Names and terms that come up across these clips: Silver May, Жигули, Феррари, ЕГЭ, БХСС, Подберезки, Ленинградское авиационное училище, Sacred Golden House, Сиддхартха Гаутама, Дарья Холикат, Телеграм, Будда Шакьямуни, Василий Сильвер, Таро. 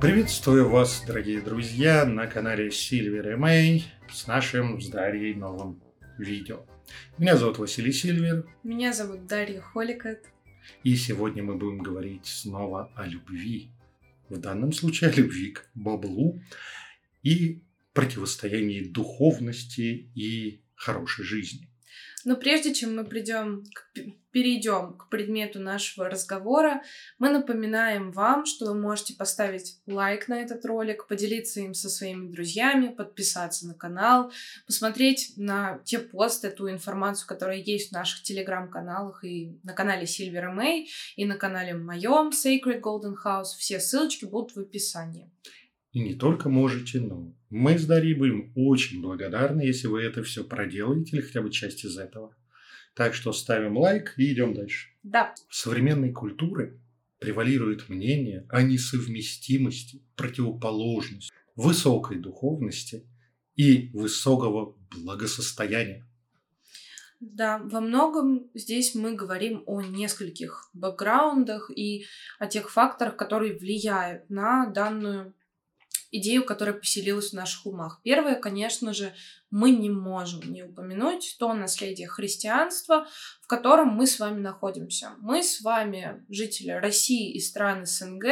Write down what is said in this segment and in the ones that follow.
Приветствую вас, дорогие друзья, на канале Silver May с нашим с Дарьей новым видео. Меня зовут Василий Сильвер. Меня зовут Дарья Холикат. И сегодня мы будем говорить снова о любви. В данном случае о любви к баблу и противостоянии духовности и хорошей жизни. Но прежде чем мы перейдем к предмету нашего разговора, мы напоминаем вам, что вы можете поставить лайк на этот ролик, поделиться им со своими друзьями, подписаться на канал, посмотреть на те посты, ту информацию, которая есть в наших телеграм-каналах и на канале Silver May, и на канале моем Sacred Golden House. Все ссылочки будут в описании. И не только можете, но мы с Дарьей будем очень благодарны, если вы это все проделаете или хотя бы часть из этого. Так что ставим лайк и идем дальше. Да. В современной культуре превалирует мнение о несовместимости, противоположности, высокой духовности и высокого благосостояния. Да, во многом здесь мы говорим о нескольких бэкграундах и о тех факторах, которые влияют на данную идею, которая поселилась в наших умах. Первое, конечно же, мы не можем не упомянуть то наследие христианства, в котором мы с вами находимся. Мы с вами, жители России и стран СНГ,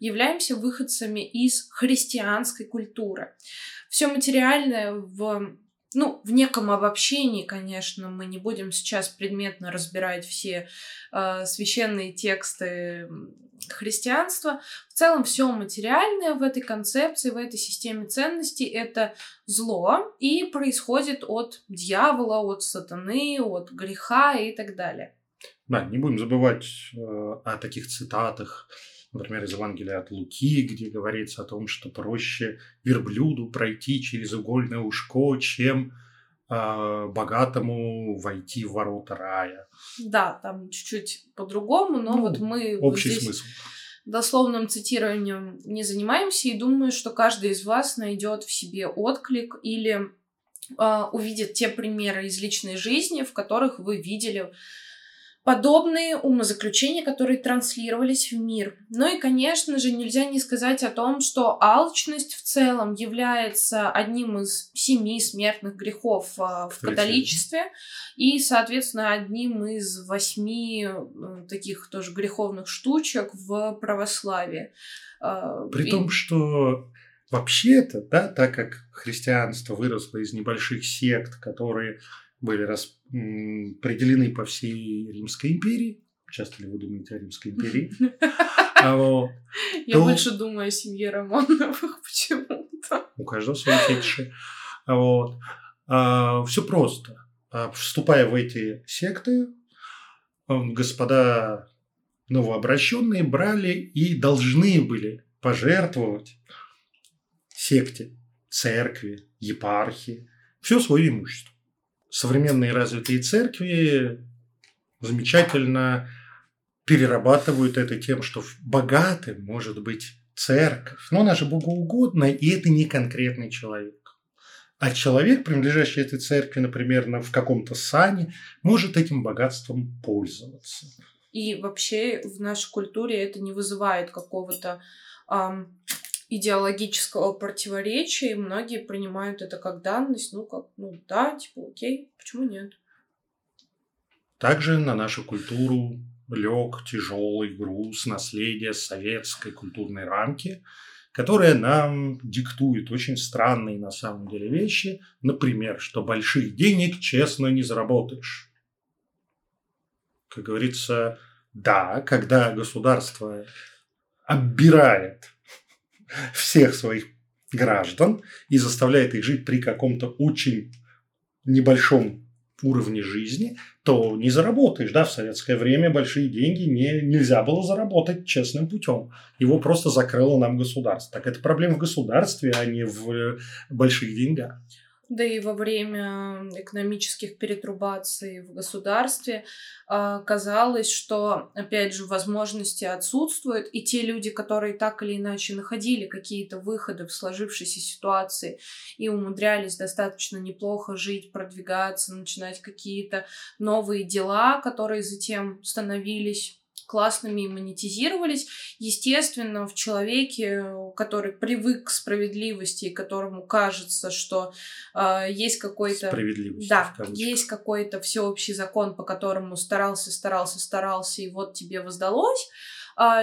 являемся выходцами из христианской культуры. Все материальное в неком обобщении, конечно, мы не будем сейчас предметно разбирать все священные тексты христианства. В целом все материальное в этой концепции, в этой системе ценностей — это зло и происходит от дьявола, от сатаны, от греха и так далее. Да, не будем забывать о таких цитатах, например, из Евангелия от Луки, где говорится о том, что проще верблюду пройти через угольное ушко, чем богатому войти в ворота рая. Да, там чуть-чуть по-другому, но мы общий здесь смысл. Дословным цитированием не занимаемся, и думаю, что каждый из вас найдет в себе отклик или увидит те примеры из личной жизни, в которых вы видели подобные умозаключения, которые транслировались в мир. Ну и, конечно же, нельзя не сказать о том, что алчность в целом является одним из 7 смертных грехов в католичестве и, соответственно, одним из 8 таких тоже греховных штучек в православии. При том, что вообще-то, да, так как христианство выросло из небольших сект, которые были распределены по всей Римской империи. Часто ли вы думаете о Римской империи? Я больше думаю о семье Романовых почему-то. У каждого свои фетиши. Все просто. Вступая в эти секты, господа новообращенные брали и должны были пожертвовать секте, церкви, епархии, все свое имущество. Современные развитые церкви замечательно перерабатывают это тем, что богатым может быть церковь, но она же богоугодная, и это не конкретный человек. А человек, принадлежащий этой церкви, например, в каком-то сане, может этим богатством пользоваться. И вообще в нашей культуре это не вызывает какого-то идеологического противоречия, и многие принимают это как данность, окей, почему нет? Также на нашу культуру лег тяжелый груз наследия советской культурной рамки, которая нам диктует очень странные на самом деле вещи, например, что больших денег честно не заработаешь. Как говорится, да, когда государство оббирает всех своих граждан и заставляет их жить при каком-то очень небольшом уровне жизни, то не заработаешь. Да, в советское время большие деньги нельзя было заработать честным путем. Его просто закрыло нам государство. Так это проблема в государстве, а не в больших деньгах. Да и во время экономических перетрубаций в государстве казалось, что, опять же, возможности отсутствуют, и те люди, которые так или иначе находили какие-то выходы в сложившейся ситуации и умудрялись достаточно неплохо жить, продвигаться, начинать какие-то новые дела, которые затем становились классными и монетизировались. Естественно, в человеке, который привык к справедливости, и которому кажется, что есть какой-то... Да, есть какой-то всеобщий закон, по которому старался, и вот тебе воздалось.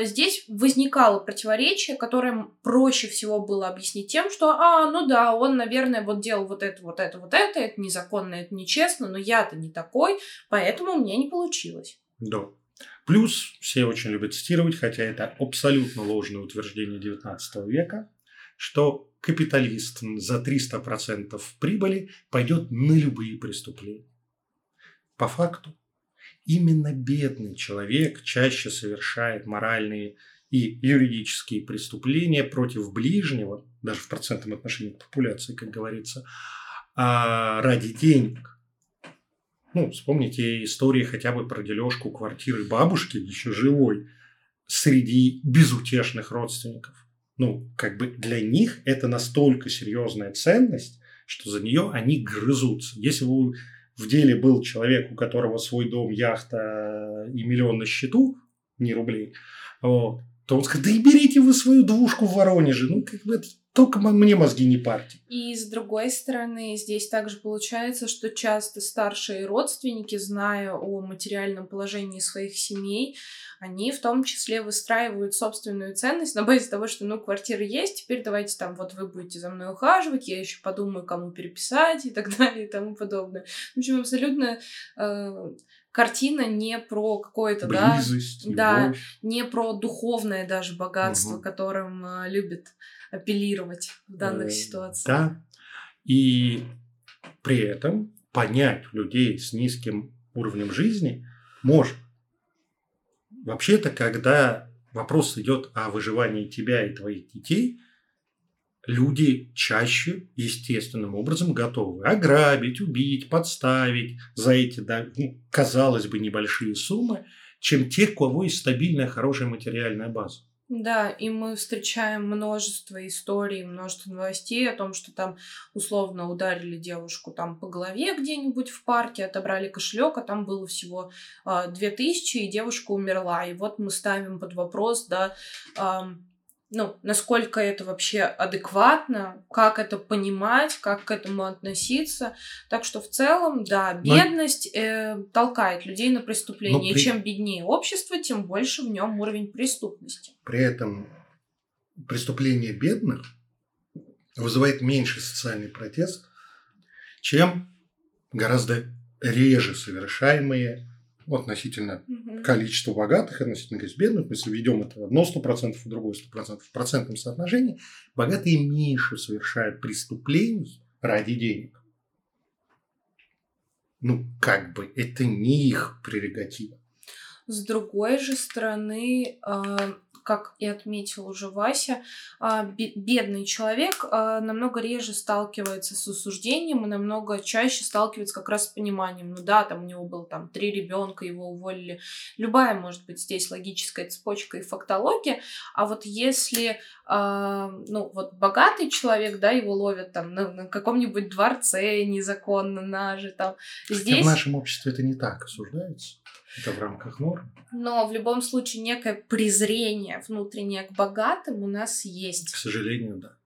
Здесь возникало противоречие, которое проще всего было объяснить тем, что, ну да, он, наверное, вот делал вот это, это незаконно, это нечестно, но я-то не такой, поэтому у меня не получилось. Да. Плюс все очень любят цитировать, хотя это абсолютно ложное утверждение XIX века, что капиталист за 300% прибыли пойдет на любые преступления. По факту. Именно бедный человек чаще совершает моральные и юридические преступления против ближнего, даже в процентном отношении к популяции, как говорится, ради денег. Ну, вспомните истории хотя бы про дележку квартиры бабушки, еще живой, среди безутешных родственников. Ну, как бы для них это настолько серьезная ценность, что за нее они грызутся. Если вы... В деле был человек, у которого свой дом, яхта и миллион на счету, не рублей, вот, то он сказал, да и берите вы свою двушку в Воронеже, ну как бы это только мне мозги не парьте. И с другой стороны, здесь также получается, что часто старшие родственники, зная о материальном положении своих семей, они в том числе выстраивают собственную ценность на базе того, что, ну, квартира есть, теперь давайте там, вот вы будете за мной ухаживать, я еще подумаю, кому переписать и так далее и тому подобное. В общем, абсолютно... Картина не про какое-то, близость, да, не про духовное даже богатство, которым любят апеллировать в данных ситуациях. Да, и при этом понять людей с низким уровнем жизни можно. Вообще-то, когда вопрос идет о выживании тебя и твоих детей, люди чаще естественным образом готовы ограбить, убить, подставить за эти, да, ну, казалось бы, небольшие суммы, чем тех, у кого есть стабильная, хорошая материальная база. Да, и мы встречаем множество историй, множество новостей о том, что там условно ударили девушку там по голове где-нибудь в парке, отобрали кошелек, а там было всего 2000, и девушка умерла. И вот мы ставим под вопрос, да, ну, насколько это вообще адекватно, как это понимать, как к этому относиться. Так что в целом, да, бедность толкает людей на преступление. И чем беднее общество, тем больше в нем уровень преступности. При этом преступление бедных вызывает меньше социальный протест, чем гораздо реже совершаемые относительно количества богатых, относительно бедных, если ведем это в одно 100%, в другое 100%, в процентном соотношении, богатые меньше совершают преступлений ради денег. Ну, как бы, это не их прерогатива. С другой же стороны, как и отметил уже Вася, бедный человек намного реже сталкивается с осуждением и намного чаще сталкивается как раз с пониманием. Ну да, там у него было там 3 ребенка, его уволили. Любая, может быть, здесь логическая цепочка и фактология. А вот если, ну вот богатый человек, да, его ловят там на каком-нибудь дворце незаконно нажитом. Здесь... В нашем обществе это не так осуждается. Это в рамках норм. Но в любом случае некое презрение внутреннее к богатым у нас есть. К сожалению, да.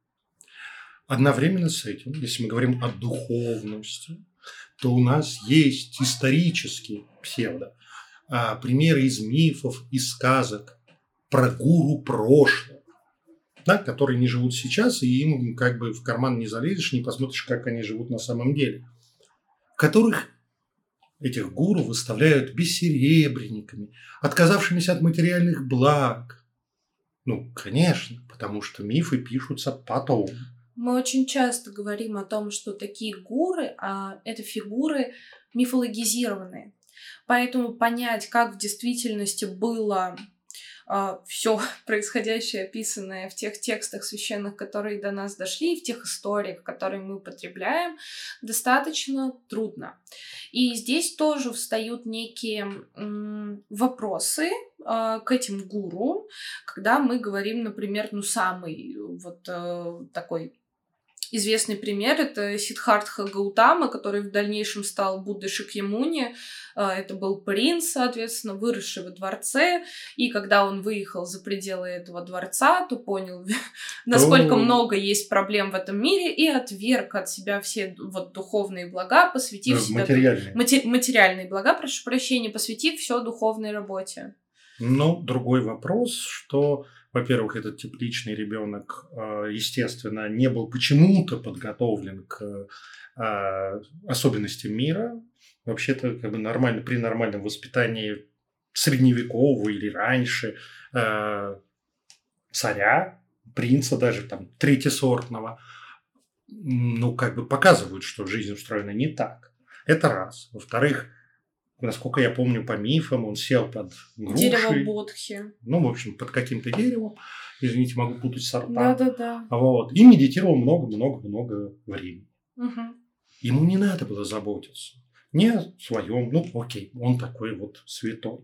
Одновременно с этим, если мы говорим о духовности, то у нас есть исторические псевдо, примеры из мифов, из сказок про гуру прошлого, да, которые не живут сейчас, и им как бы в карман не залезешь, не посмотришь, как они живут на самом деле. Которых... Этих гуру выставляют бессеребренниками, отказавшимися от материальных благ. Ну, конечно, потому что мифы пишутся потом. Мы очень часто говорим о том, что такие гуры, это фигуры мифологизированные. Поэтому понять, как в действительности было все происходящее, описанное в тех текстах священных, которые до нас дошли, в тех историях, которые мы потребляем, достаточно трудно. И здесь тоже встают некие вопросы к этим гуру, когда мы говорим, например, ну самый вот такой Известный пример — это Сиддхартха Гаутама, который в дальнейшем стал Буддой Шакьямуни. Это был принц, соответственно, выросший во дворце. И когда он выехал за пределы этого дворца, то понял, насколько много есть проблем в этом мире, и отверг от себя все вот духовные блага, посвятив себя... Материальные блага, прошу прощения, посвятив все духовной работе. Но другой вопрос, что... Во-первых, этот тепличный ребенок, естественно, не был почему-то подготовлен к особенностям мира. Вообще-то, как бы нормально, при нормальном воспитании средневекового или раньше царя, принца, даже там третьесортного, ну, как бы показывают, что жизнь устроена не так. Это раз. Во-вторых, насколько я помню, по мифам, он сел под грушей. Дерево бодхи. Ну, в общем, под каким-то деревом. Извините, могу путать сорта. Да-да-да. Вот. И медитировал много-много-много времени. Угу. Ему не надо было заботиться. Не о своем, ну, окей, он такой вот святой.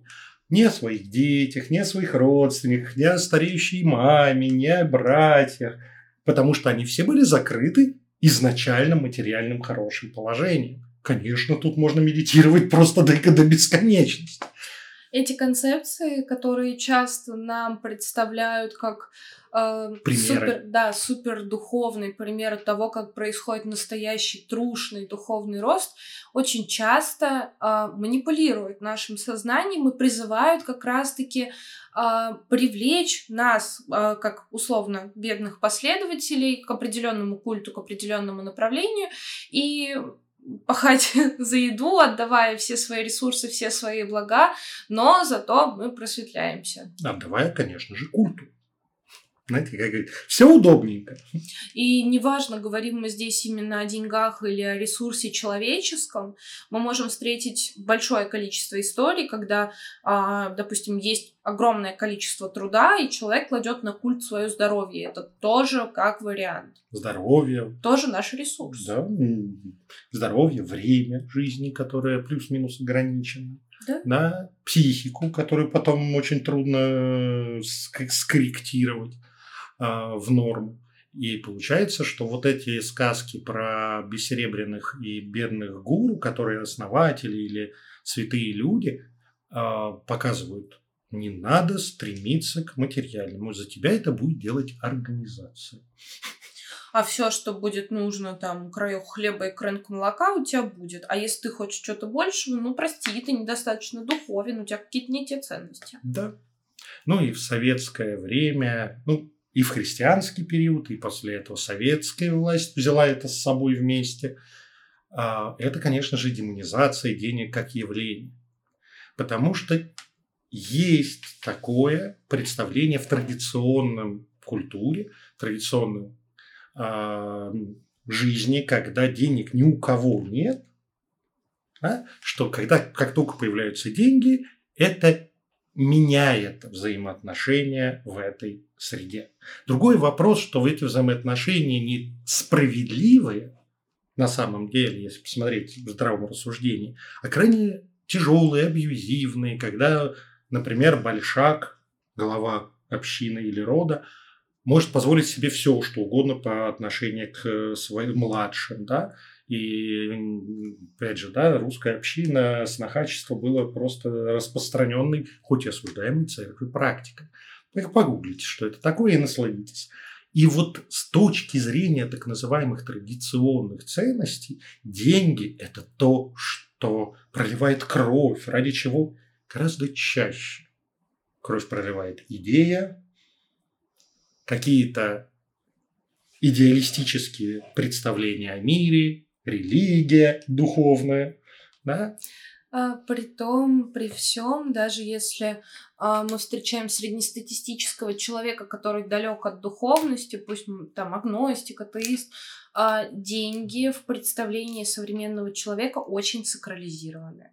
Не о своих детях, не о своих родственниках, не о стареющей маме, не о братьях. Потому что они все были закрыты изначально материальным хорошим положением. Конечно, тут можно медитировать просто до бесконечности. Эти концепции, которые часто нам представляют как супердуховный пример того, как происходит настоящий трушный духовный рост, очень часто манипулируют нашим сознанием и призывают как раз-таки привлечь нас, как условно бедных последователей, к определенному культу, к определенному направлению и... пахать за еду, отдавая все свои ресурсы, все свои блага, но зато мы просветляемся. Отдавая, конечно же, культу. Знаете, как говорит, все удобненько. И неважно, говорим мы здесь именно о деньгах или о ресурсе человеческом, мы можем встретить большое количество историй, когда, допустим, есть огромное количество труда, и человек кладет на культ свое здоровье. Это тоже как вариант. Здоровье. Тоже наш ресурс. Да. Здоровье, время жизни, которое плюс-минус ограничено. Да? На психику, которую потом очень трудно скорректировать в норму. И получается, что вот эти сказки про бессеребряных и бедных гуру, которые основатели или святые люди, показывают, не надо стремиться к материальному, за тебя это будет делать организация. А все, что будет нужно, там, краёк хлеба и крынка молока, у тебя будет. А если ты хочешь чего-то большего, ну, прости, ты недостаточно духовен, у тебя какие-то не те ценности. Да. Ну, и в советское время, ну, и в христианский период, и после этого советская власть взяла это с собой вместе. Это, конечно же, демонизация денег как явление. Потому что есть такое представление в традиционном культуре, традиционном жизни, когда денег ни у кого нет, да? Что когда, как только появляются деньги, это меняет взаимоотношения в этой среде. Другой вопрос, что эти взаимоотношения несправедливые на самом деле, если посмотреть в здравом рассуждении, а крайне тяжелые, абьюзивные, когда, например, большак, глава общины или рода, может позволить себе все, что угодно по отношению к своим младшим, да, и, опять же, да, русская община, снохачество было просто распространенной, хоть и осуждаемой церковью, практикой. Вы погуглите, что это такое, и насладитесь. И вот с точки зрения так называемых традиционных ценностей, деньги – это то, что проливает кровь, ради чего гораздо чаще кровь проливает идея, какие-то идеалистические представления о мире, религия духовная, да? Притом, при всем, даже если мы встречаем среднестатистического человека, который далек от духовности, пусть там агностик, атеист, деньги в представлении современного человека очень сакрализированы.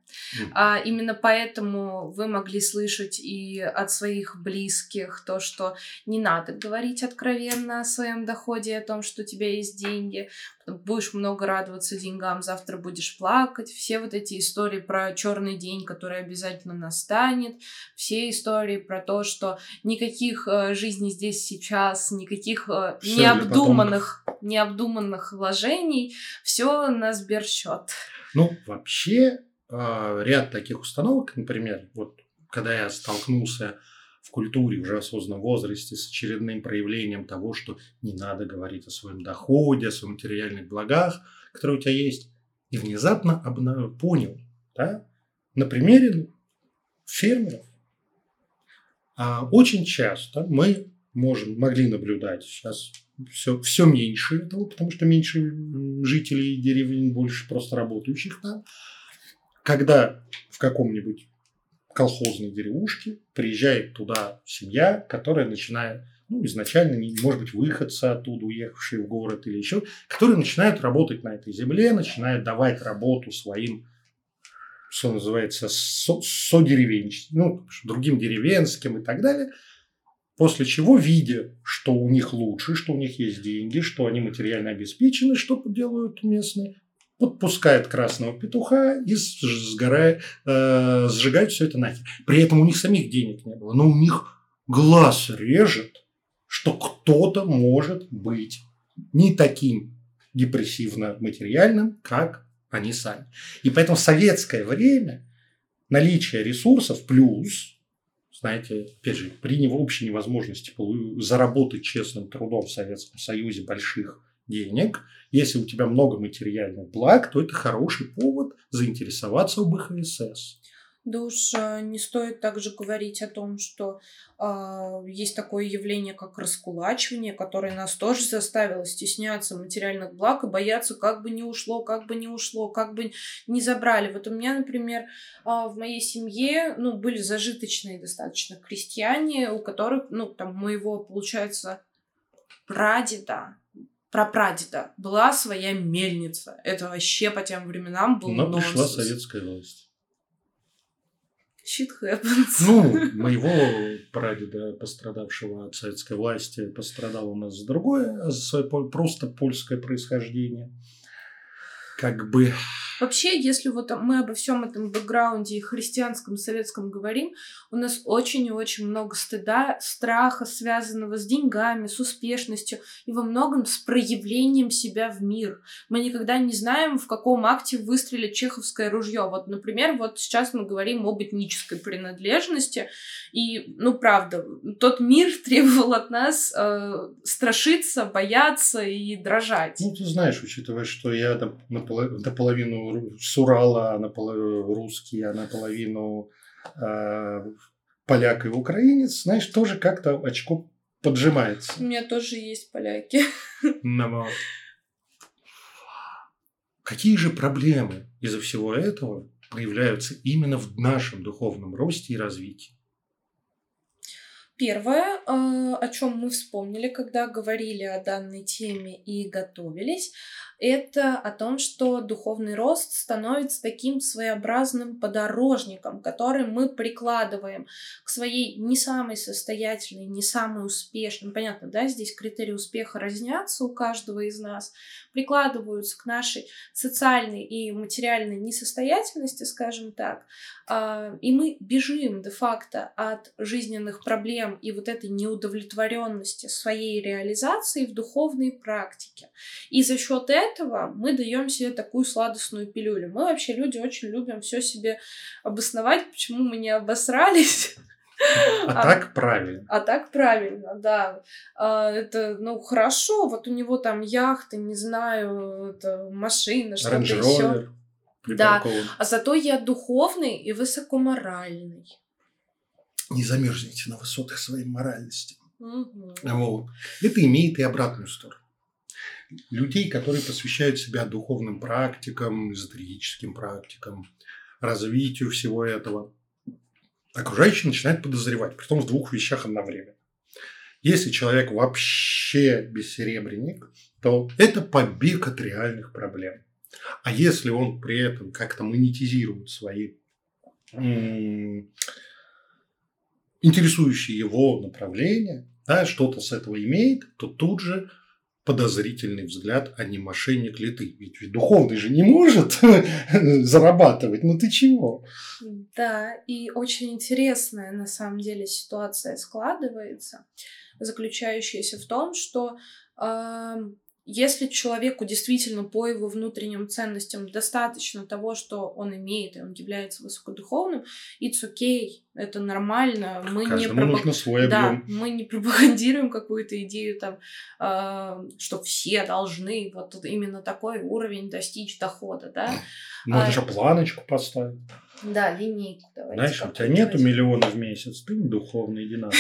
Именно поэтому вы могли слышать и от своих близких то, что не надо говорить откровенно о своем доходе, о том, что у тебя есть деньги, будешь много радоваться деньгам, завтра будешь плакать. Все вот эти истории про черный день, который обязательно настанет. Все истории про то, что никаких жизней здесь сейчас, никаких необдуманных вложений. Все на сберсчет. Ну, вообще, ряд таких установок, например, вот когда я столкнулся в культуре, уже в осознанном возрасте, с очередным проявлением того, что не надо говорить о своем доходе, о своих материальных благах, которые у тебя есть, и внезапно понял, да, на примере фермеров. Очень часто мы могли наблюдать, сейчас все меньше этого, потому что меньше жителей деревень, больше просто работающих там, когда в каком-нибудь колхозной деревушке приезжает туда семья, которая начинает, изначально, может быть, выходцы оттуда, уехавшие в город или еще, которые начинают работать на этой земле, начинают давать работу своим, что называется, содеревенщикам, другим деревенским и так далее. После чего, видя, что у них лучше, что у них есть деньги, что они материально обеспечены, что делают местные, подпускают красного петуха и сжигают все это нахер. При этом у них самих денег не было, но у них глаз режет, что кто-то может быть не таким депрессивно-материальным, как они сами. И поэтому в советское время наличие ресурсов плюс, знаете, опять же, при общей невозможности заработать честным трудом в Советском Союзе больших денег, если у тебя много материальных благ, то это хороший повод заинтересоваться в БХСС. Да уж не стоит также говорить о том, что есть такое явление, как раскулачивание, которое нас тоже заставило стесняться материальных благ и бояться, как бы не забрали. Вот у меня, например, в моей семье были зажиточные достаточно крестьяне, у которых, моего, получается, прадеда, прапрадеда была своя мельница. Это вообще по тем временам был нонсенс. Но пришла советская власть. Shit happens. Моего прадеда, пострадавшего от советской власти, пострадал у нас за другое, за просто польское происхождение. Вообще, если вот мы обо всем этом бэкграунде и христианском, советском говорим, у нас очень и очень много стыда, страха, связанного с деньгами, с успешностью и во многом с проявлением себя в мир. Мы никогда не знаем, в каком акте выстрелит чеховское ружье. Вот, например, сейчас мы говорим об этнической принадлежности. И, правда, тот мир требовал от нас страшиться, бояться и дрожать. Ты знаешь, учитывая, что я там наполовину с Урала, наполовину русский, а наполовину поляк и украинец, знаешь, тоже как-то очко поджимается. У меня тоже есть поляки. Какие же проблемы из-за всего этого появляются именно в нашем духовном росте и развитии? Первое, о чем мы вспомнили, когда говорили о данной теме и готовились, это о том, что духовный рост становится таким своеобразным подорожником, который мы прикладываем к своей не самой состоятельной, не самой успешной. Понятно, да, здесь критерии успеха разнятся у каждого из нас, прикладываются к нашей социальной и материальной несостоятельности, скажем так, и мы бежим де-факто от жизненных проблем и вот этой неудовлетворенности своей реализации в духовной практике. И за счет этого мы даем себе такую сладостную пилюлю. Мы вообще люди очень любим все себе обосновать, почему мы не обосрались. А так правильно. А так правильно, да. Это, хорошо, вот у него там яхта, не знаю, это машина, что-то еще. Да, а зато я духовный и высокоморальный. Не замерзнете на высотах своей моральности. Угу. Это имеет и обратную сторону. Людей, которые посвящают себя духовным практикам, эзотерическим практикам, развитию всего этого, окружающие начинают подозревать, притом в двух вещах одновременно. Если человек вообще бессеребренник, то это побег от реальных проблем. А если он при этом как-то монетизирует свои интересующие его направления, да, что-то с этого имеет, то тут же подозрительный взгляд, а не мошенник ли ты. Ведь духовный же не может зарабатывать. Ну ты чего? Да, и очень интересная на самом деле ситуация складывается, заключающаяся в том, что если человеку действительно по его внутренним ценностям достаточно того, что он имеет, и он является высокодуховным, it's okay, это нормально. Мы не, мы не пропагандируем какую-то идею, там, что все должны вот именно такой уровень достичь дохода. Да? Надо же планочку поставить. Да, линейку давайте. Знаешь, у тебя нету миллиона в месяц, ты не духовный, иди нахуй.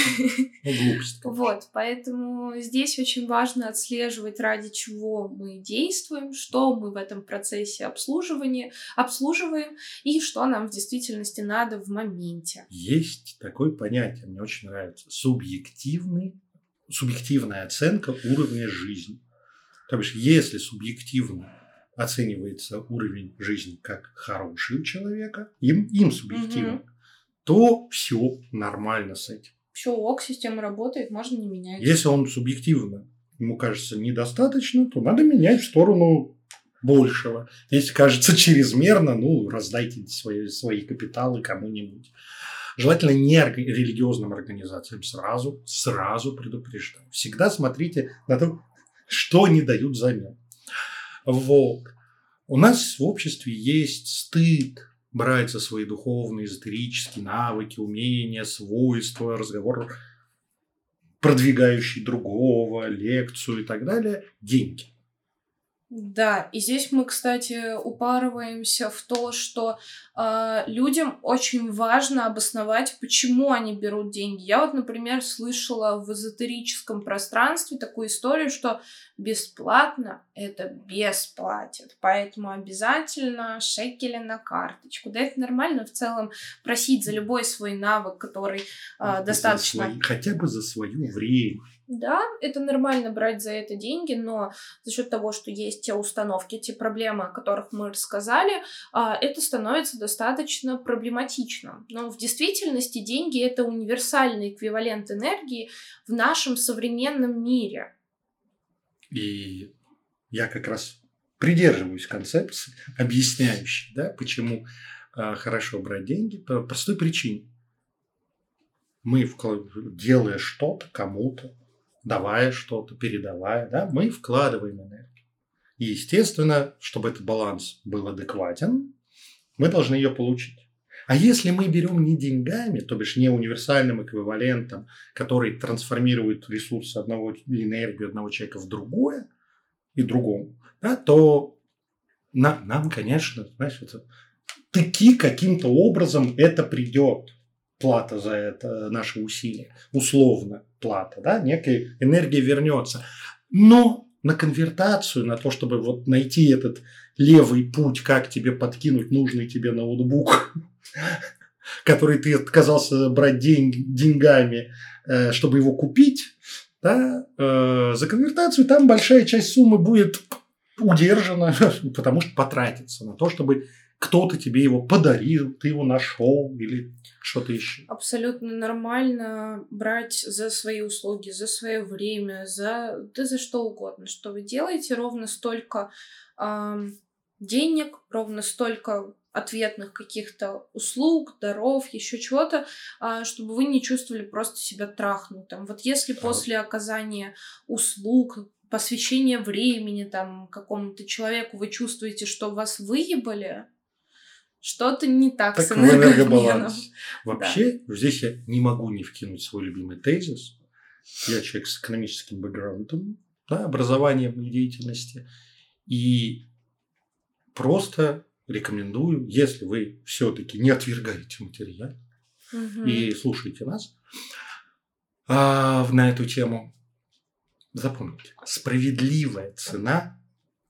Ну, глупость. Вот, поэтому здесь очень важно отслеживать, ради чего мы действуем, что мы в этом процессе обслуживания обслуживаем и что нам в действительности надо в моменте. Есть такое понятие, мне очень нравится, субъективная оценка уровня жизни. То бишь, если субъективно оценивается уровень жизни как хороший у человека, им субъективно, то все нормально с этим. Все, ок, система работает, можно не менять. Если он субъективно, ему кажется, недостаточно, то надо менять в сторону большего. Если кажется чрезмерно, ну, раздайте свои капиталы кому-нибудь. Желательно не религиозным организациям, сразу предупреждаю. Всегда смотрите на то, что они дают взамен. Вот. У нас в обществе есть стыд брать за свои духовные, эзотерические навыки, умения, свойства, разговор, продвигающий другого, лекцию и так далее, деньги. Да, и здесь мы, кстати, упарываемся в то, что людям очень важно обосновать, почему они берут деньги. Я вот, например, слышала в эзотерическом пространстве такую историю, что бесплатно – это бесплатит, поэтому обязательно шекели на карточку. Да, это нормально в целом просить за любой свой навык, который достаточно… хотя бы за свое время. Да, это нормально брать за это деньги, но за счет того, что есть те установки, те проблемы, о которых мы рассказали, это становится достаточно проблематично. Но в действительности деньги – это универсальный эквивалент энергии в нашем современном мире. И я как раз придерживаюсь концепции, объясняющей, да, почему хорошо брать деньги, по простой причине. Мы, делая что-то кому-то, давая что-то, передавая, да, мы вкладываем энергию. И, естественно, чтобы этот баланс был адекватен, мы должны ее получить. А если мы берем не деньгами, то бишь не универсальным эквивалентом, который трансформирует ресурсы одного, энергию одного человека в другое и другому, да, то нам, конечно, знаешь, это, таки каким-то образом это придет. Плата за это, наши усилия, условно плата, да, некая энергия вернется. Но на конвертацию, на то, чтобы вот найти этот левый путь, как тебе подкинуть нужный тебе ноутбук, который ты отказался брать деньгами, чтобы его купить, да, за конвертацию там большая часть суммы будет удержана, потому что потратится на то, чтобы кто-то тебе его подарил, ты его нашел или что-то еще. Абсолютно нормально брать за свои услуги, за свое время, за что угодно. Что вы делаете, ровно столько денег, ровно столько ответных каких-то услуг, даров, еще чего-то, чтобы вы не чувствовали просто себя трахнутым. Вот если после оказания услуг, посвящения времени там, какому-то человеку вы чувствуете, что вас выебали, что-то не так с энергообменом. Вообще, да. Здесь я не могу не вкинуть свой любимый тезис. Я человек с экономическим бэкграундом, да, образованием и деятельности. И просто рекомендую, если вы все-таки не отвергаете материал и слушаете нас на эту тему, запомните, справедливая цена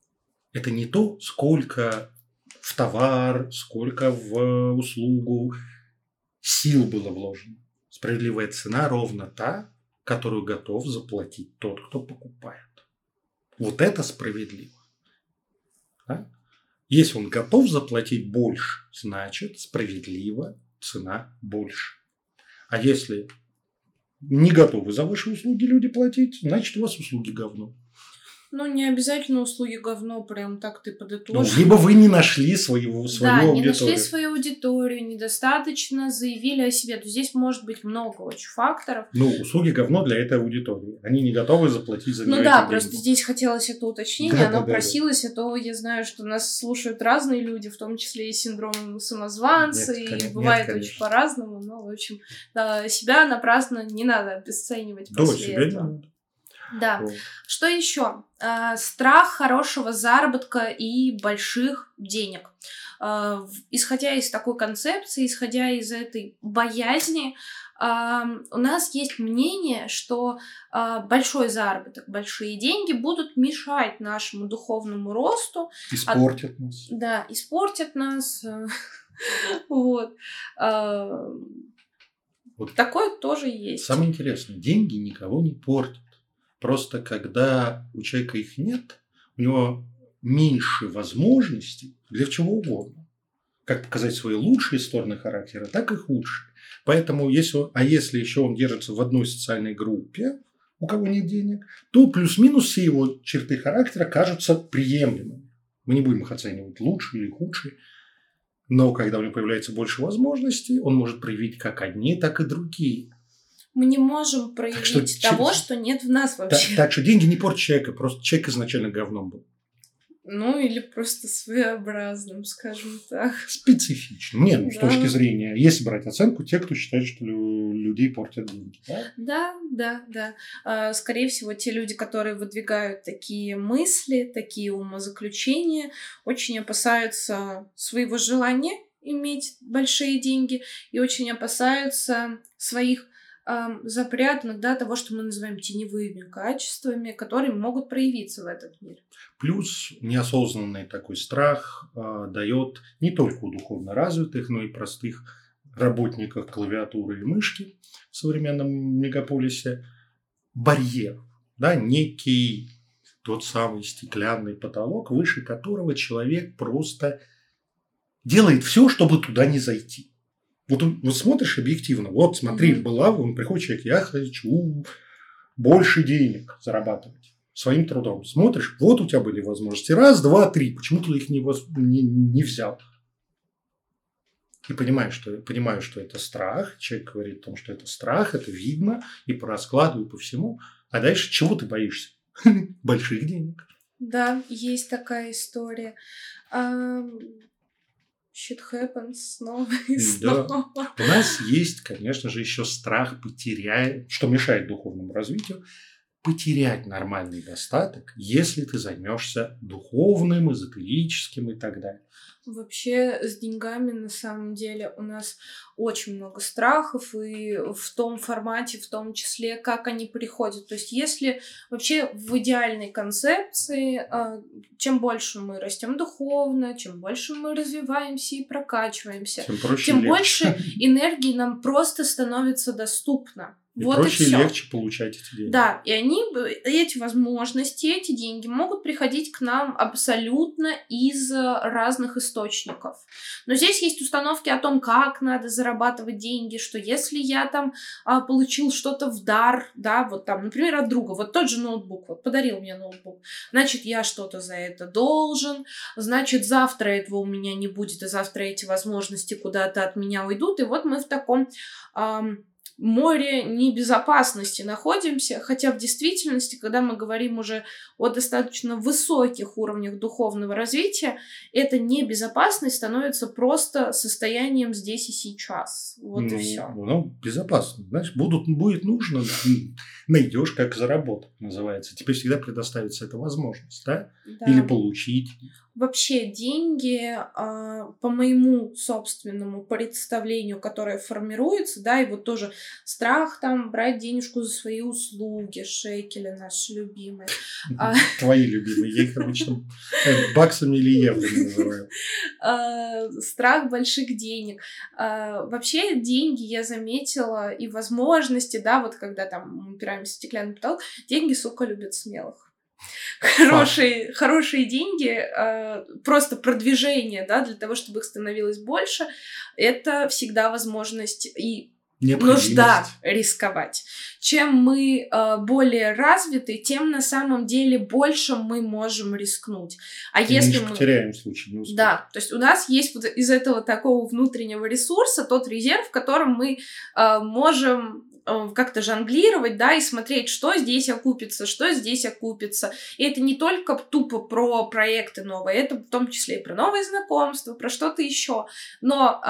– это не то, сколько в товар, сколько в услугу сил было вложено. Справедливая цена ровно та, которую готов заплатить тот, кто покупает. Вот это справедливо. Да? Если он готов заплатить больше, значит, справедлива цена больше. А если не готовы за ваши услуги люди платить, значит, у вас услуги говно. Ну, не обязательно услуги говно, прям так ты подытожишь. Ну, либо вы не нашли свою аудиторию. Да, не нашли свою аудиторию, недостаточно заявили о себе. То здесь может быть много очень факторов. Ну, услуги говно для этой аудитории. Они не готовы заплатить за нее. Ну да, просто деньги. Здесь хотелось это уточнить, да, оно просилось, а то я знаю, что нас слушают разные люди, в том числе и синдром самозванца, бывает очень по-разному, но, в общем, себя напрасно не надо обесценивать после этого. Да. Ой. Что еще? Страх хорошего заработка и больших денег. Исходя из такой концепции, исходя из этой боязни, у нас есть мнение, что большой заработок, большие деньги будут мешать нашему духовному росту. Испортят нас. Да, испортят нас. Вот. Такое тоже есть. Самое интересное, деньги никого не портят. Просто когда у человека их нет, у него меньше возможностей для чего угодно. Как показать свои лучшие стороны характера, так и худшие. Поэтому, если еще он держится в одной социальной группе, у кого нет денег, то плюс-минус все его черты характера кажутся приемлемыми. Мы не будем их оценивать, лучше или худшие. Но когда у него появляется больше возможностей, он может проявить как одни, так и другие. Мы не можем проявить того, что нет в нас вообще. Так что деньги не портят человека, просто человек изначально говном был. Ну, или просто своеобразным, скажем так. Специфичным. Нет, да. С точки зрения, если брать оценку, те, кто считает, что людей портят деньги. Да. Скорее всего, те люди, которые выдвигают такие мысли, такие умозаключения, очень опасаются своего желания иметь большие деньги и очень опасаются своих запрятанных, да, того, что мы называем теневыми качествами, которые могут проявиться в этот мир. Плюс неосознанный такой страх дает не только у духовно развитых, но и простых работников клавиатуры и мышки в современном мегаполисе барьер, да, некий тот самый стеклянный потолок, выше которого человек просто делает все, чтобы туда не зайти. Вот смотришь объективно, в Булаву, он приходит человек, я хочу больше денег зарабатывать своим трудом. Смотришь, вот у тебя были возможности, раз, два, три, почему ты их не взял? И понимаешь, что это страх, человек говорит о том, что это страх, это видно, и по раскладу, и по всему. А дальше чего ты боишься? Больших денег. Да, есть такая история. Shit happens снова и снова. Да. У нас есть, конечно же, еще страх потерять, что мешает духовному развитию, потерять нормальный достаток, если ты займешься духовным, эзотерическим и так далее. Вообще с деньгами на самом деле у нас очень много страхов, и в том формате, в том числе, как они приходят. То есть если вообще в идеальной концепции, чем больше мы растем духовно, чем больше мы развиваемся и прокачиваемся, тем больше энергии нам просто становится доступно. И проще и легче получать эти деньги. Да, и эти возможности, эти деньги могут приходить к нам абсолютно из разных источников. Но здесь есть установки о том, как надо зарабатывать деньги, что если я там получил что-то в дар, да, вот там, например, от друга, вот тот же ноутбук, вот подарил мне ноутбук, значит, я что-то за это должен, значит, завтра этого у меня не будет, и завтра эти возможности куда-то от меня уйдут, и вот мы в таком... море небезопасности находимся, хотя в действительности, когда мы говорим уже о достаточно высоких уровнях духовного развития, эта небезопасность становится просто состоянием здесь и сейчас. И все. Ну, безопасно. Знаешь, будет нужно, найдешь, как заработать, называется. Тебе всегда предоставится эта возможность, да? Или получить. Вообще деньги, по моему собственному представлению, которое формируется, да, и вот тоже страх там брать денежку за свои услуги, шекели наши любимые. Твои любимые, я их обычно баксами или евро называю. Страх больших денег. Вообще деньги я заметила и возможности, да, вот когда там упираемся в стеклянный потолок, деньги, сука, любят смелых. Хорошие деньги, просто продвижение, да, для того, чтобы их становилось больше, это всегда возможность и нужда рисковать. Чем мы более развиты, тем на самом деле больше мы можем рискнуть. А если мы потеряем в случае неуспеха. Да, то есть у нас есть вот из этого такого внутреннего ресурса тот резерв, которым мы можем как-то жонглировать, да, и смотреть, что здесь окупится, что здесь окупится. И это не только тупо про проекты новые, это в том числе и про новые знакомства, про что-то еще. Но,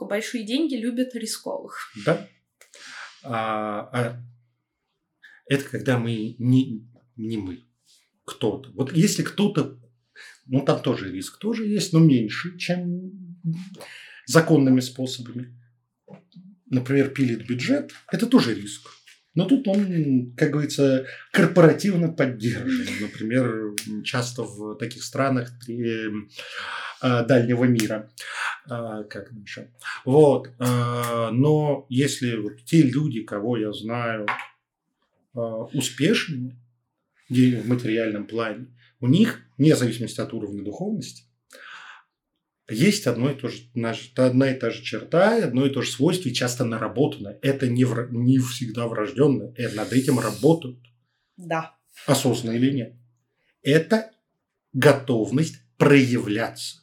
большие деньги любят рисковых. Да. Это когда мы не мы, кто-то. Вот если кто-то, там тоже риск тоже есть, но меньше, чем законными способами. Например, пилит бюджет, это тоже риск. Но тут он, как говорится, корпоративно поддержан. Например, часто в таких странах дальнего мира. Вот. Но если вот те люди, кого я знаю, успешны в материальном плане, у них, вне зависимости от уровня духовности, есть одна и та же черта, одно и то же свойство, и часто наработано. Это не всегда врожденное. Над этим работают. Да. Осознанно или нет. Это готовность проявляться.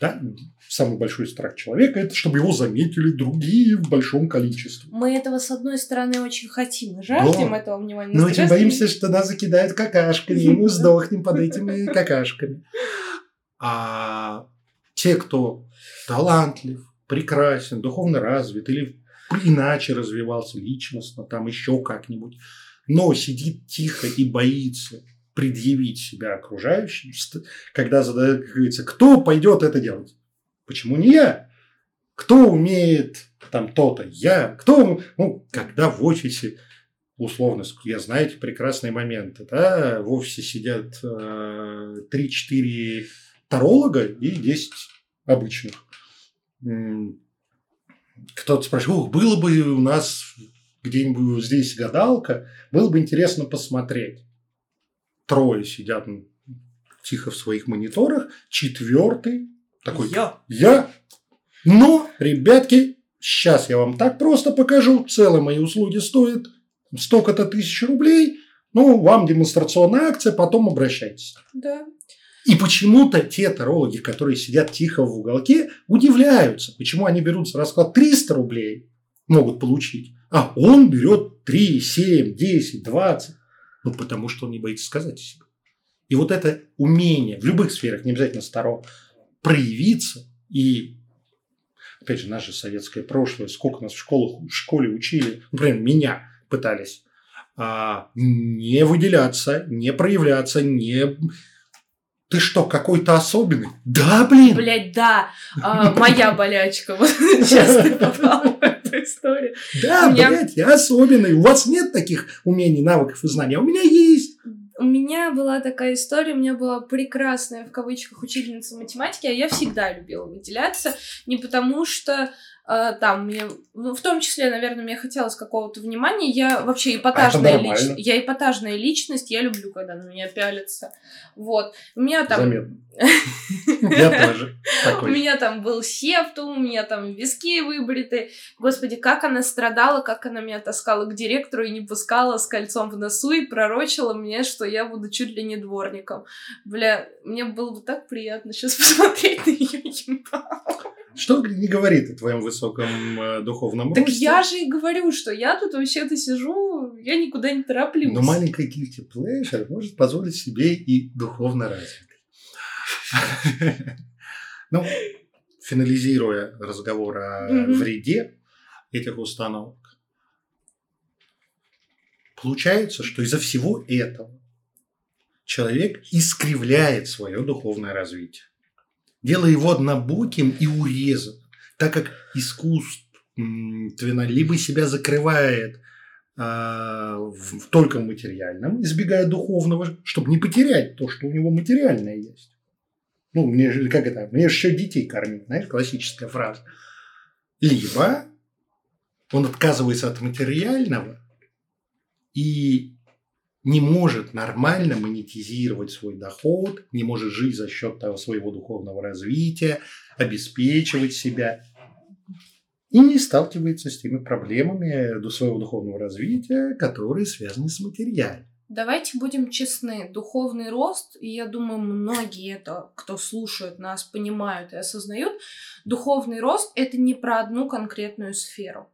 Да? Самый большой страх человека – это чтобы его заметили другие в большом количестве. Мы этого, с одной стороны, очень хотим. Мы жаждем этого внимания. Но очень боимся, что нас закидают какашками, и мы сдохнем под этими какашками. А те, кто талантлив, прекрасен, духовно развит или иначе развивался личностно, там еще как-нибудь, но сидит тихо и боится предъявить себя окружающим, когда задают, как говорится, кто пойдет это делать? Почему не я? Кто умеет там то-то? Я. Кто? Когда в офисе, условно, я знаю эти прекрасные моменты, да, в офисе сидят 3-4 таролога и 10 обычных. Кто-то спрашивает, было бы у нас где-нибудь здесь гадалка, было бы интересно посмотреть. 3 сидят тихо в своих мониторах, 4 такой, я. Но, ребятки, сейчас я вам так просто покажу, целые мои услуги стоят столько-то тысяч рублей, вам демонстрационная акция, потом обращайтесь. Да. И почему-то те тарологи, которые сидят тихо в уголке, удивляются, почему они берут за расклад 300 рублей, могут получить, а он берет 3, 7, 10, 20. Потому что он не боится сказать себе. И вот это умение в любых сферах, не обязательно старо, проявиться. И, опять же, наше советское прошлое, сколько нас в школе учили, например, меня пытались не выделяться, не проявляться, не... Ты что, какой-то особенный? Да, блин! Блядь, да. Моя болячка. Вот честно попала в эту историю. Да, блядь, я особенный. У вас нет таких умений, навыков и знаний, а у меня есть. У меня была такая история, у меня была прекрасная, в кавычках, учительница математики, а я всегда любила выделяться, не потому что... в том числе, наверное, мне хотелось какого-то внимания. Я вообще эпатажная личность. Я люблю, когда на меня пялятся. Вот. У меня там... Заметно. Я тоже. У меня там был септум, у меня там виски выбриты. Господи, как она страдала, как она меня таскала к директору и не пускала с кольцом в носу и пророчила мне, что я буду чуть ли не дворником. Бля, мне было бы так приятно сейчас посмотреть на ее ебал. Что не говорит о твоем высоком духовном росте? Так я же и говорю, что я тут вообще-то сижу, я никуда не тороплюсь. Но маленький guilty pleasure может позволить себе и духовно развитый. Финализируя разговор о вреде этих установок, получается, что из-за всего этого человек искривляет свое духовное развитие, делая его однобоким и урезанным, так как искусственно либо себя закрывает только в материальном, избегая духовного, чтобы не потерять то, что у него материальное есть. Мне же еще детей кормить, знаешь, классическая фраза. Либо он отказывается от материального и не может нормально монетизировать свой доход, не может жить за счет своего духовного развития, обеспечивать себя. и не сталкивается с теми проблемами до своего духовного развития, которые связаны с материальным. Давайте будем честны. Духовный рост, и я думаю, многие это, кто слушает нас, понимают и осознают, духовный рост – это не про одну конкретную сферу.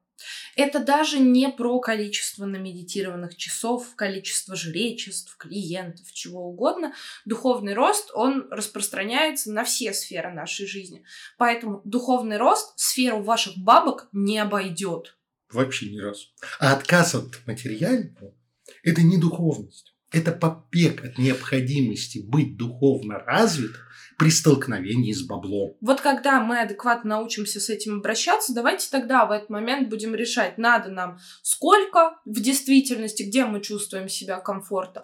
Это даже не про количество намедитированных часов, количество жречеств, клиентов, чего угодно. Духовный рост, он распространяется на все сферы нашей жизни. Поэтому духовный рост сферу ваших бабок не обойдет. Вообще ни разу. А отказ от материального – это не духовность. Это побег от необходимости быть духовно развитым при столкновении с баблом. Вот когда мы адекватно научимся с этим обращаться, давайте тогда в этот момент будем решать, надо нам сколько в действительности, где мы чувствуем себя комфортно.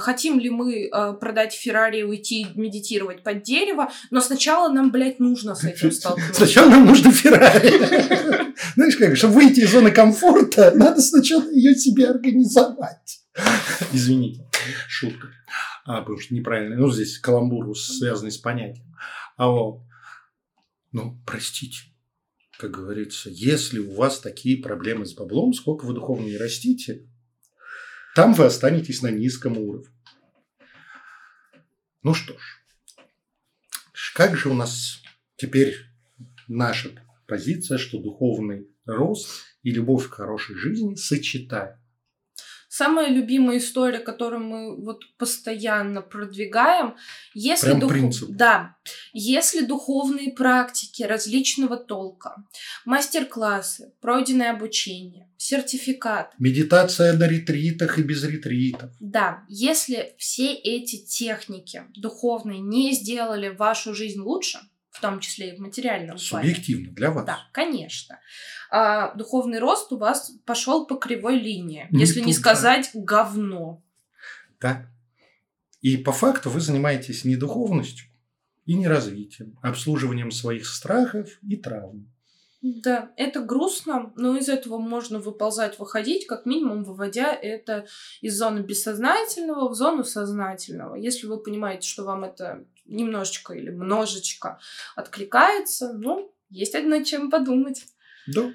Хотим ли мы продать Феррари, уйти медитировать под дерево, но сначала нам, нужно с этим столкнуться. Сначала нам нужно Феррари. Знаешь, как, чтобы выйти из зоны комфорта, надо сначала ее себе организовать. Извините, шутка. Потому что неправильно. Здесь каламбур, связанный с понятием. Простите, как говорится, если у вас такие проблемы с баблом, сколько вы духовно не растите, там вы останетесь на низком уровне. Что ж, как же у нас теперь наша позиция, что духовный рост и любовь к хорошей жизни сочетают? Самая любимая история, которую мы постоянно продвигаем, если духовные практики различного толка, мастер-классы, пройденное обучение, сертификат. Медитация на ретритах и без ретритов. Да, если все эти техники духовные не сделали вашу жизнь лучше, в том числе и в материальном плане. Субъективно для вас. Да, конечно. Духовный рост у вас пошел по кривой линии, если не сказать говно. Да. И по факту вы занимаетесь не духовностью и не развитием, обслуживанием своих страхов и травм. Да, это грустно, но из этого можно выползать, выходить, как минимум выводя это из зоны бессознательного в зону сознательного. Если вы понимаете, что вам это немножечко или множечко откликается, есть одно над чем подумать. Да.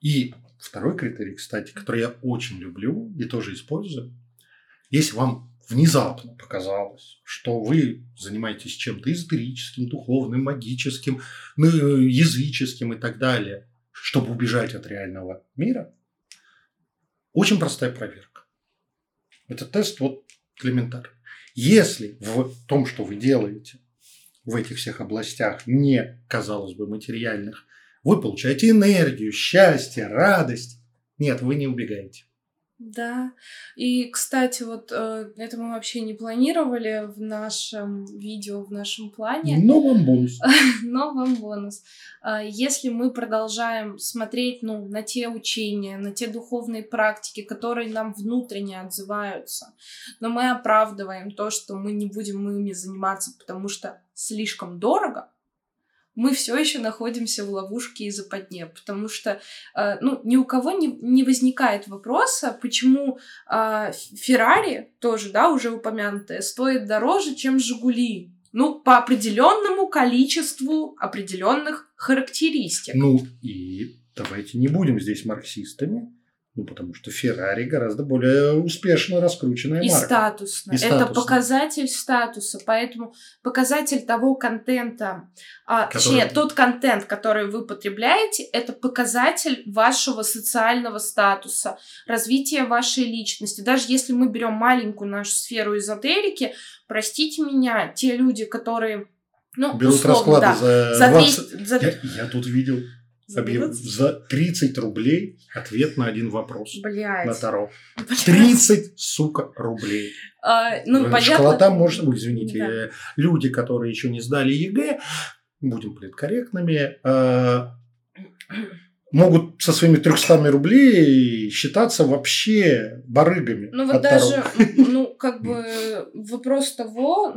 И второй критерий, кстати, который я очень люблю и тоже использую. Если вам внезапно показалось, что вы занимаетесь чем-то эзотерическим, духовным, магическим, языческим и так далее, чтобы убежать от реального мира, очень простая проверка. Это тест элементарный. Если в том, что вы делаете в этих всех областях, не, казалось бы, материальных, вы получаете энергию, счастье, радость. Нет, вы не убегаете. Да, и, кстати, это мы вообще не планировали в нашем видео, в нашем плане. Но вам бонус. Если мы продолжаем смотреть на те учения, на те духовные практики, которые нам внутренне отзываются, но мы оправдываем то, что мы не будем ими заниматься, потому что слишком дорого, мы все еще находимся в ловушке и западне, потому что ни у кого не возникает вопроса, почему Феррари, тоже, уже упомянутая, стоит дороже, чем Жигули. По определенному количеству определенных характеристик. И давайте не будем здесь марксистами, потому что Феррари гораздо более успешно раскрученная марка. И статусно. Это показатель статуса. Поэтому показатель того контента, тот контент, который вы потребляете, это показатель вашего социального статуса, развития вашей личности. Даже если мы берем маленькую нашу сферу эзотерики, простите меня, те люди, которые... берут условно, расклады за 20... Я тут видел... За 30 рублей ответ на один вопрос. На Таро. 30, сука, рублей. Школота может быть, извините. Да. Люди, которые еще не сдали ЕГЭ, будем политкорректными, могут со своими 300 рублей считаться вообще барыгами. Вопрос того...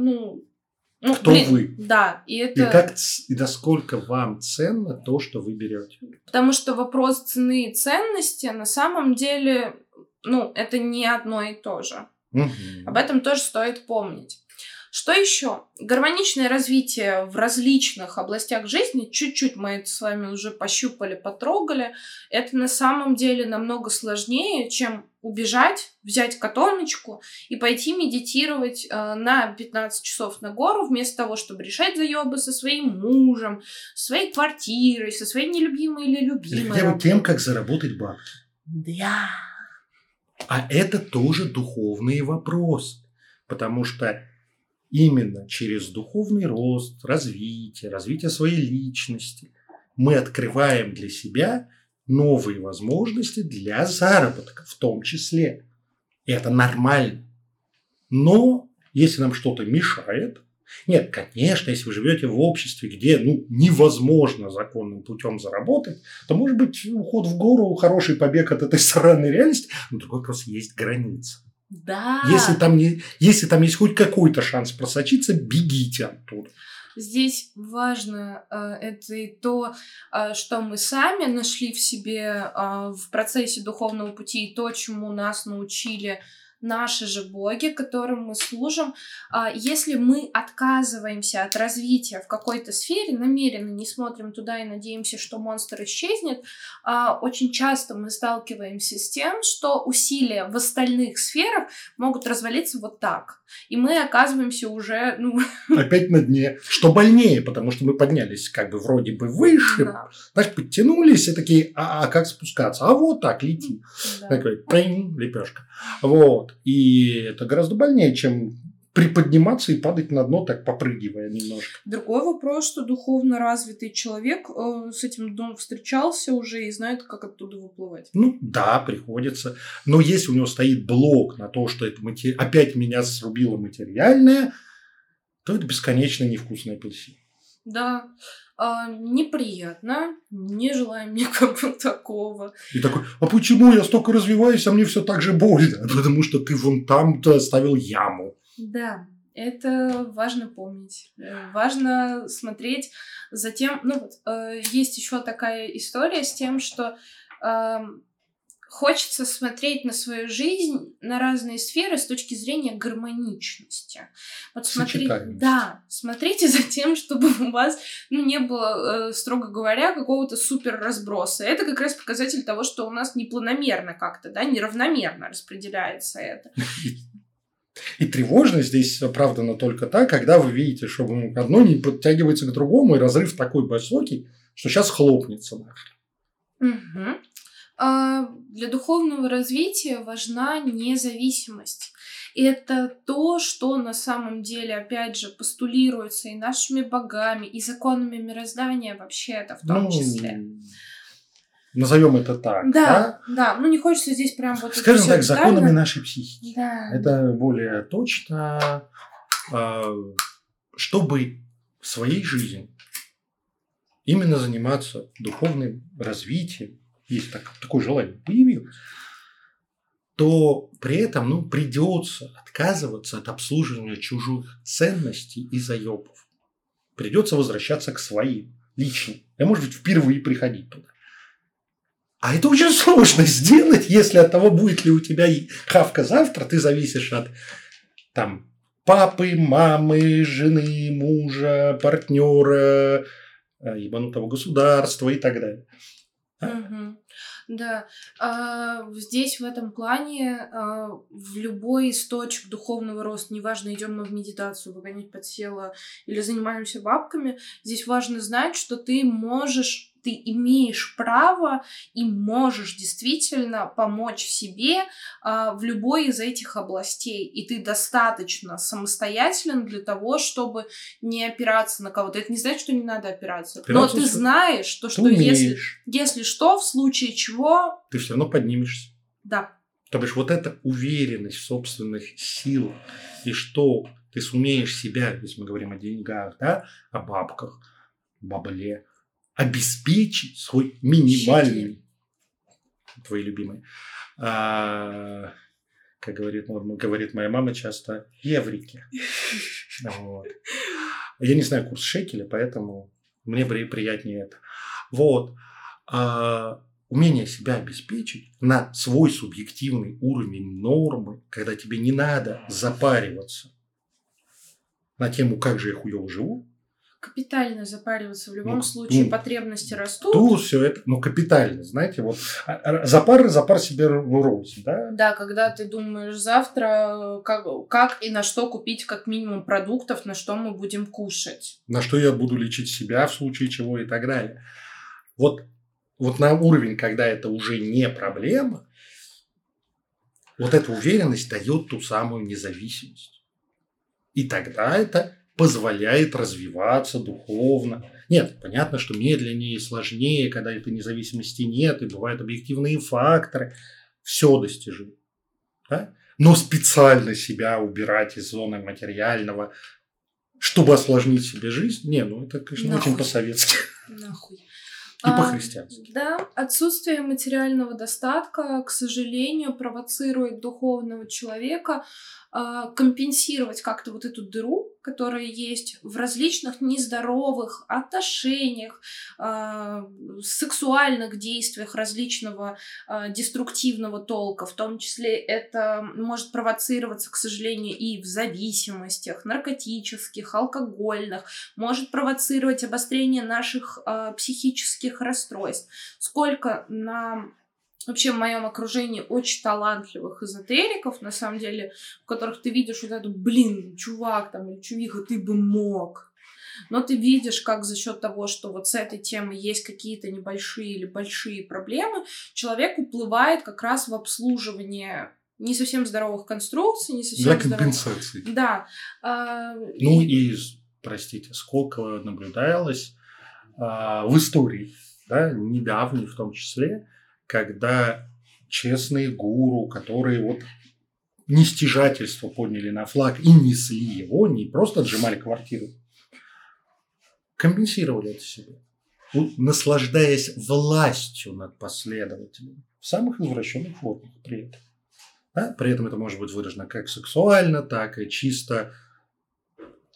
Кто вы? Да, и это... И насколько вам ценно то, что вы берете? Потому что вопрос цены и ценности на самом деле, это не одно и то же. Угу. Об этом тоже стоит помнить. Что еще? Гармоничное развитие в различных областях жизни. Чуть-чуть мы это с вами уже пощупали, потрогали. Это на самом деле намного сложнее, чем убежать, взять котомочку и пойти медитировать на 15 часов на гору, вместо того, чтобы решать заёбы со своим мужем, своей квартирой, со своей нелюбимой или любимой. Или хотя бы тем, как заработать бабки. Да. А это тоже духовный вопрос, потому что именно через духовный рост, развитие своей личности мы открываем для себя новые возможности для заработка, в том числе. И это нормально. Но если нам что-то мешает... Нет, конечно, если вы живете в обществе, где невозможно законным путем заработать, то, может быть, уход в гору, хороший побег от этой сраной реальности, но другой вопрос, есть граница. Да. Если там есть хоть какой-то шанс просочиться, бегите оттуда. Здесь важно это и то, что мы сами нашли в себе в процессе духовного пути, и то, чему нас научили наши же боги, которым мы служим. Если мы отказываемся от развития в какой-то сфере, намеренно не смотрим туда и надеемся, что монстр исчезнет, очень часто мы сталкиваемся с тем, что усилия в остальных сферах могут развалиться вот так. И мы оказываемся уже... Опять на дне. Что больнее, потому что мы поднялись как бы вроде бы выше, да. Так подтянулись и такие, а как спускаться? А вот так, лети. Да. Такой, пинь, лепешка. Вот. И это гораздо больнее, чем приподниматься и падать на дно, так попрыгивая немножко. Другой вопрос, что духовно развитый человек с этим дном встречался уже и знает, как оттуда выплывать. Да, приходится. Но если у него стоит блок на то, что это опять меня срубило материальное, то это бесконечно невкусный апельсин. Да, неприятно, не желаем никакого такого. И такой, а почему я столько развиваюсь, а мне все так же больно? Потому что ты вон там-то оставил яму. Да, это важно помнить. Важно смотреть за тем... есть еще такая история с тем, что... Хочется смотреть на свою жизнь, на разные сферы с точки зрения гармоничности. Смотрите за тем, чтобы у вас не было, строго говоря, какого-то супер разброса. Это как раз показатель того, что у нас непланомерно как-то, неравномерно распределяется это. И тревожность здесь оправдана только когда вы видите, что одно не подтягивается к другому, и разрыв такой высокий, что сейчас хлопнется нахрен. Угу. Для духовного развития важна независимость. Это то, что на самом деле, опять же, постулируется и нашими богами, и законами мироздания вообще-то в том числе. Назовем это так. Да. Не хочется здесь прям вот... Скажем так, законами нашей психики. Да. Это более точно. Чтобы в своей жизни именно заниматься духовным развитием, если такое желание появилось, то при этом придется отказываться от обслуживания чужих ценностей и заебов. Придется возвращаться к своим, личным. А может быть, впервые приходить туда. А это очень сложно сделать, если от того, будет ли у тебя хавка завтра, ты зависишь от папы, мамы, жены, мужа, партнера, ебанутого государства и так далее. Угу. Да, здесь в этом плане в любой из точек духовного роста, неважно, идем мы в медитацию, выгонять подсела или занимаемся бабками, здесь важно знать, что ты имеешь право и можешь действительно помочь себе в любой из этих областей. И ты достаточно самостоятелен для того, чтобы не опираться на кого-то. Это не значит, что не надо опираться. Но ты знаешь, что если что, в случае чего... Ты все равно поднимешься. Да. То бишь вот эта уверенность в собственных силах и что ты сумеешь себя, если мы говорим о деньгах, о бабках, бабле, обеспечить свой минимальный, твои любимые, как говорит моя мама часто, еврики. Вот. Я не знаю курс шекеля, поэтому мне приятнее это. Вот. Умение себя обеспечить на свой субъективный уровень нормы, когда тебе не надо запариваться на тему, как же я хуёво живу. Капитально запариваться в любом случае, потребности растут. Все это, капитально, знаете, вот запар себе вроде, да? Да, когда ты думаешь завтра, как и на что купить как минимум продуктов, на что мы будем кушать. На что я буду лечить себя в случае чего и так далее. Вот на уровень, когда это уже не проблема, вот эта уверенность дает ту самую независимость. И тогда это позволяет развиваться духовно. Нет, понятно, что медленнее и сложнее, когда этой независимости нет, и бывают объективные факторы. Все достижимо. Да? Но специально себя убирать из зоны материального, чтобы осложнить себе жизнь, это, конечно, нахуй. Очень по-советски. Нахуй. И по-христиански. Отсутствие материального достатка, к сожалению, провоцирует духовного человека компенсировать как-то вот эту дыру, которая есть в различных нездоровых отношениях, сексуальных действиях различного деструктивного толка. В том числе это может провоцироваться, к сожалению, и в зависимостях наркотических, алкогольных. Может провоцировать обострение наших психических расстройств. Сколько нам... Вообще в моем окружении очень талантливых эзотериков, на самом деле, в которых ты видишь вот эту, чувак там или чувиха, ты бы мог. Но ты видишь, как за счет того, что вот с этой темой есть какие-то небольшие или большие проблемы, человек уплывает как раз в обслуживание не совсем здоровых конструкций, не совсем здоровых... Для компенсации. Да. Простите, сколько наблюдалось в истории, да, недавней в том числе, когда честные гуру, которые нестяжательство подняли на флаг и несли его, не просто отжимали квартиру, компенсировали это себе, наслаждаясь властью над последователями в самых извращенных формах при этом. Да? При этом это может быть выражено как сексуально, так и чисто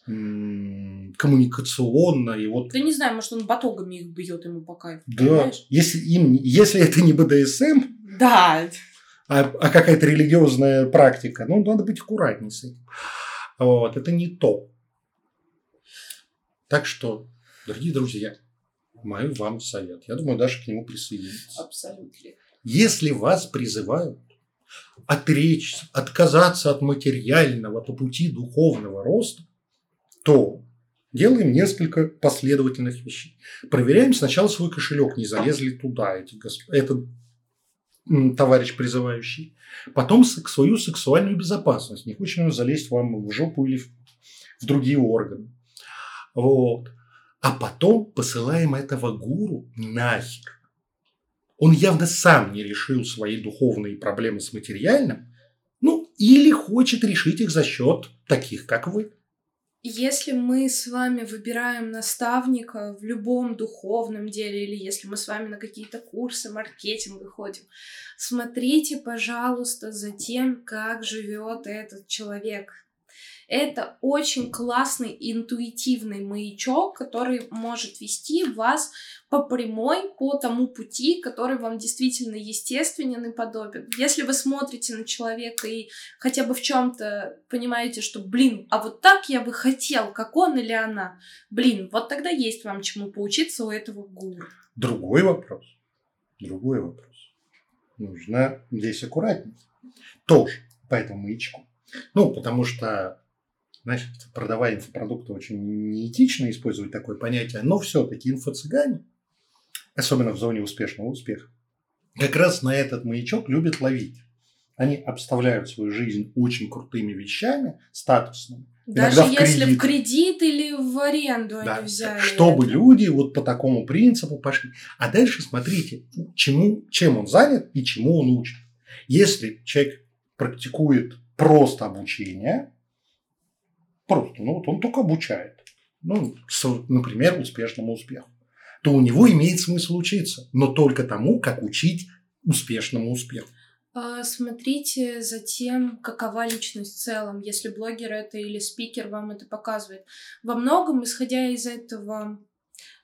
коммуникационно. И Да не знаю, может, он батогами их бьет, ему по кайфу. Да, если это не БДСМ, да. а какая-то религиозная практика, надо быть аккуратнее с этим. Это не то. Так что, дорогие друзья, мой вам совет. Я думаю, Даша к нему присоединится. Абсолютно. Если вас призывают отречься, отказаться от материального по пути духовного роста, то делаем несколько последовательных вещей. Проверяем сначала свой кошелек, не залезли туда этот товарищ призывающий. Потом свою сексуальную безопасность. Не хочет залезть вам в жопу или в другие органы. А потом посылаем этого гуру нахер. Он явно сам не решил свои духовные проблемы с материальным. Или хочет решить их за счет таких, как вы. Если мы с вами выбираем наставника в любом духовном деле, или если мы с вами на какие-то курсы маркетинга ходим, смотрите, пожалуйста, за тем, как живет этот человек. Это очень классный интуитивный маячок, который может вести вас по прямой, по тому пути, который вам действительно естественен и подобен. Если вы смотрите на человека и хотя бы в чем-то понимаете, что, а вот так я бы хотел, как он или она, вот тогда есть вам чему поучиться у этого гуру. Другой вопрос. Нужно здесь аккуратнее. Тоже по этому маячку. Потому что, продавая инфопродукты, очень неэтично использовать такое понятие, но все-таки инфо-цыгане, особенно в зоне успешного успеха, как раз на этот маячок любят ловить. Они обставляют свою жизнь очень крутыми вещами, статусными. Даже если в кредит или в аренду они взяли. Чтобы люди по такому принципу пошли. А дальше смотрите, чем он занят и чему он учит. Если человек практикует просто обучение, он только обучает, например, успешному успеху, то у него имеет смысл учиться, но только тому, как учить успешному успеху. Смотрите за тем, какова личность в целом, если блогер это или спикер вам это показывает. Во многом, исходя из этого,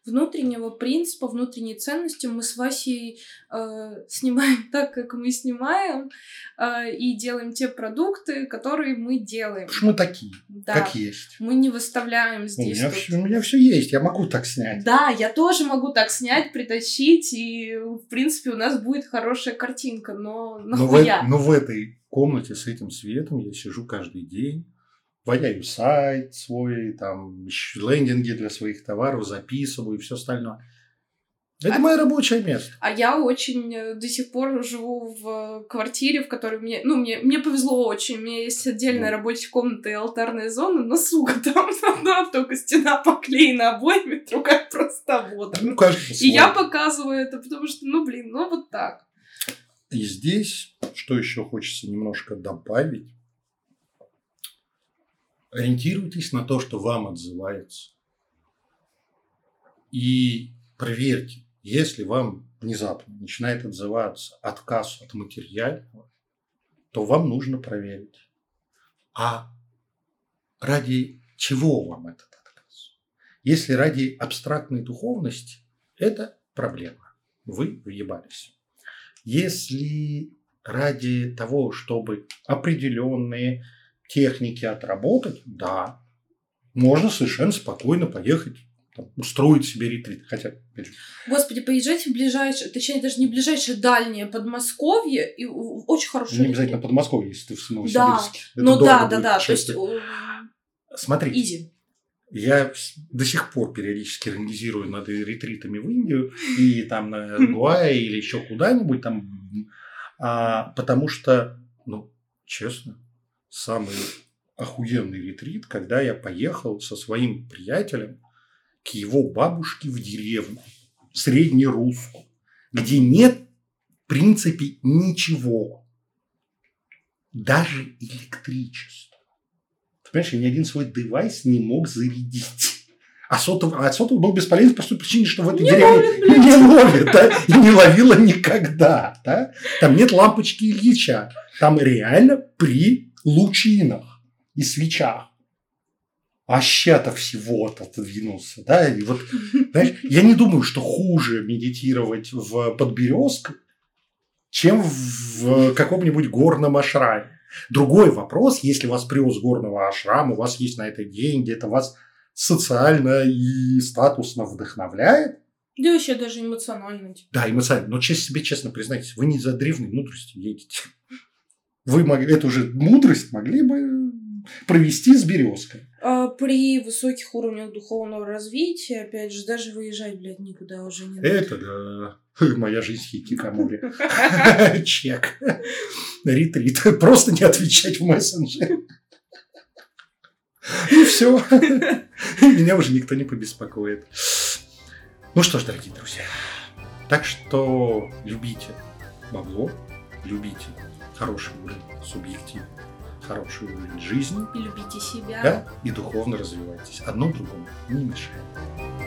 внутреннего принципа, внутренней ценности мы с Васей снимаем так, как мы снимаем, и делаем те продукты, которые мы делаем. Потому что мы такие, да, как есть. Мы не выставляем здесь. У меня все есть, я могу так снять. Да, я тоже могу так снять, притащить, и в принципе у нас будет хорошая картинка, но нахуя? Но в этой комнате с этим светом я сижу каждый день. Ваяю сайт свой, там, лендинги для своих товаров, записываю и все остальное. Это мое рабочее место. А я очень до сих пор живу в квартире, в которой мне... Ну, мне повезло очень. У меня есть отдельная рабочая комната и алтарная зона, но, сука, там одна только стена поклеена обоями, другая просто вот. Ну, кажется, и я показываю это, потому что, вот так. И здесь, что еще хочется немножко добавить, ориентируйтесь на то, что вам отзывается. И проверьте, если вам внезапно начинает отзываться отказ от материального, то вам нужно проверить. А ради чего вам этот отказ? Если ради абстрактной духовности, это проблема. Вы въебались. Если ради того, чтобы определенные техники отработать, да, можно совершенно спокойно поехать, там, устроить себе ретрит. Хотя, Господи, поезжайте в ближайшее, точнее, даже не ближайшее, дальнее Подмосковье, и очень хорошее. Не обязательно Подмосковье, если ты в Новосибирске. Да, ну да. То есть, смотрите, изи. Я до сих пор периодически организирую над ретритами в Индию, и там на Гуае или еще куда-нибудь там, потому что, честно, самый охуенный ретрит, когда я поехал со своим приятелем к его бабушке в деревню, среднерусскую, где нет, в принципе, ничего. Даже электричества. Ты понимаешь, я ни один свой девайс не мог зарядить. А сотовый был бесполезен по той причине, что в этой деревне не ловит, да? И не ловила никогда. Да? Там нет лампочки Ильича. Там реально при лучинах и свечах. А ща-то всего-то отодвинулся. Да? И вот, знаешь, я не думаю, что хуже медитировать в Подберезках, чем в каком-нибудь горном ашраме. Другой вопрос, если вас привез горного ашрама, у вас есть на это деньги, это вас социально и статусно вдохновляет. Да вообще даже эмоционально. Да, эмоционально. Но себе честно признайтесь, вы не за древней мудростью едете. Вы могли, эту же мудрость могли бы провести с березкой. При высоких уровнях духовного развития, опять же, даже выезжать, блядь, никуда уже не надо. Это да. Моя жизнь хикикамори. Чек. Ретрит. Просто не отвечать в мессенджер. И все. Меня уже никто не побеспокоит. Ну что ж, дорогие друзья. Так что любите бабло, любите хороший уровень субъектива, хороший уровень жизни. И любите себя. Да, и духовно развивайтесь. Одно другому не мешает.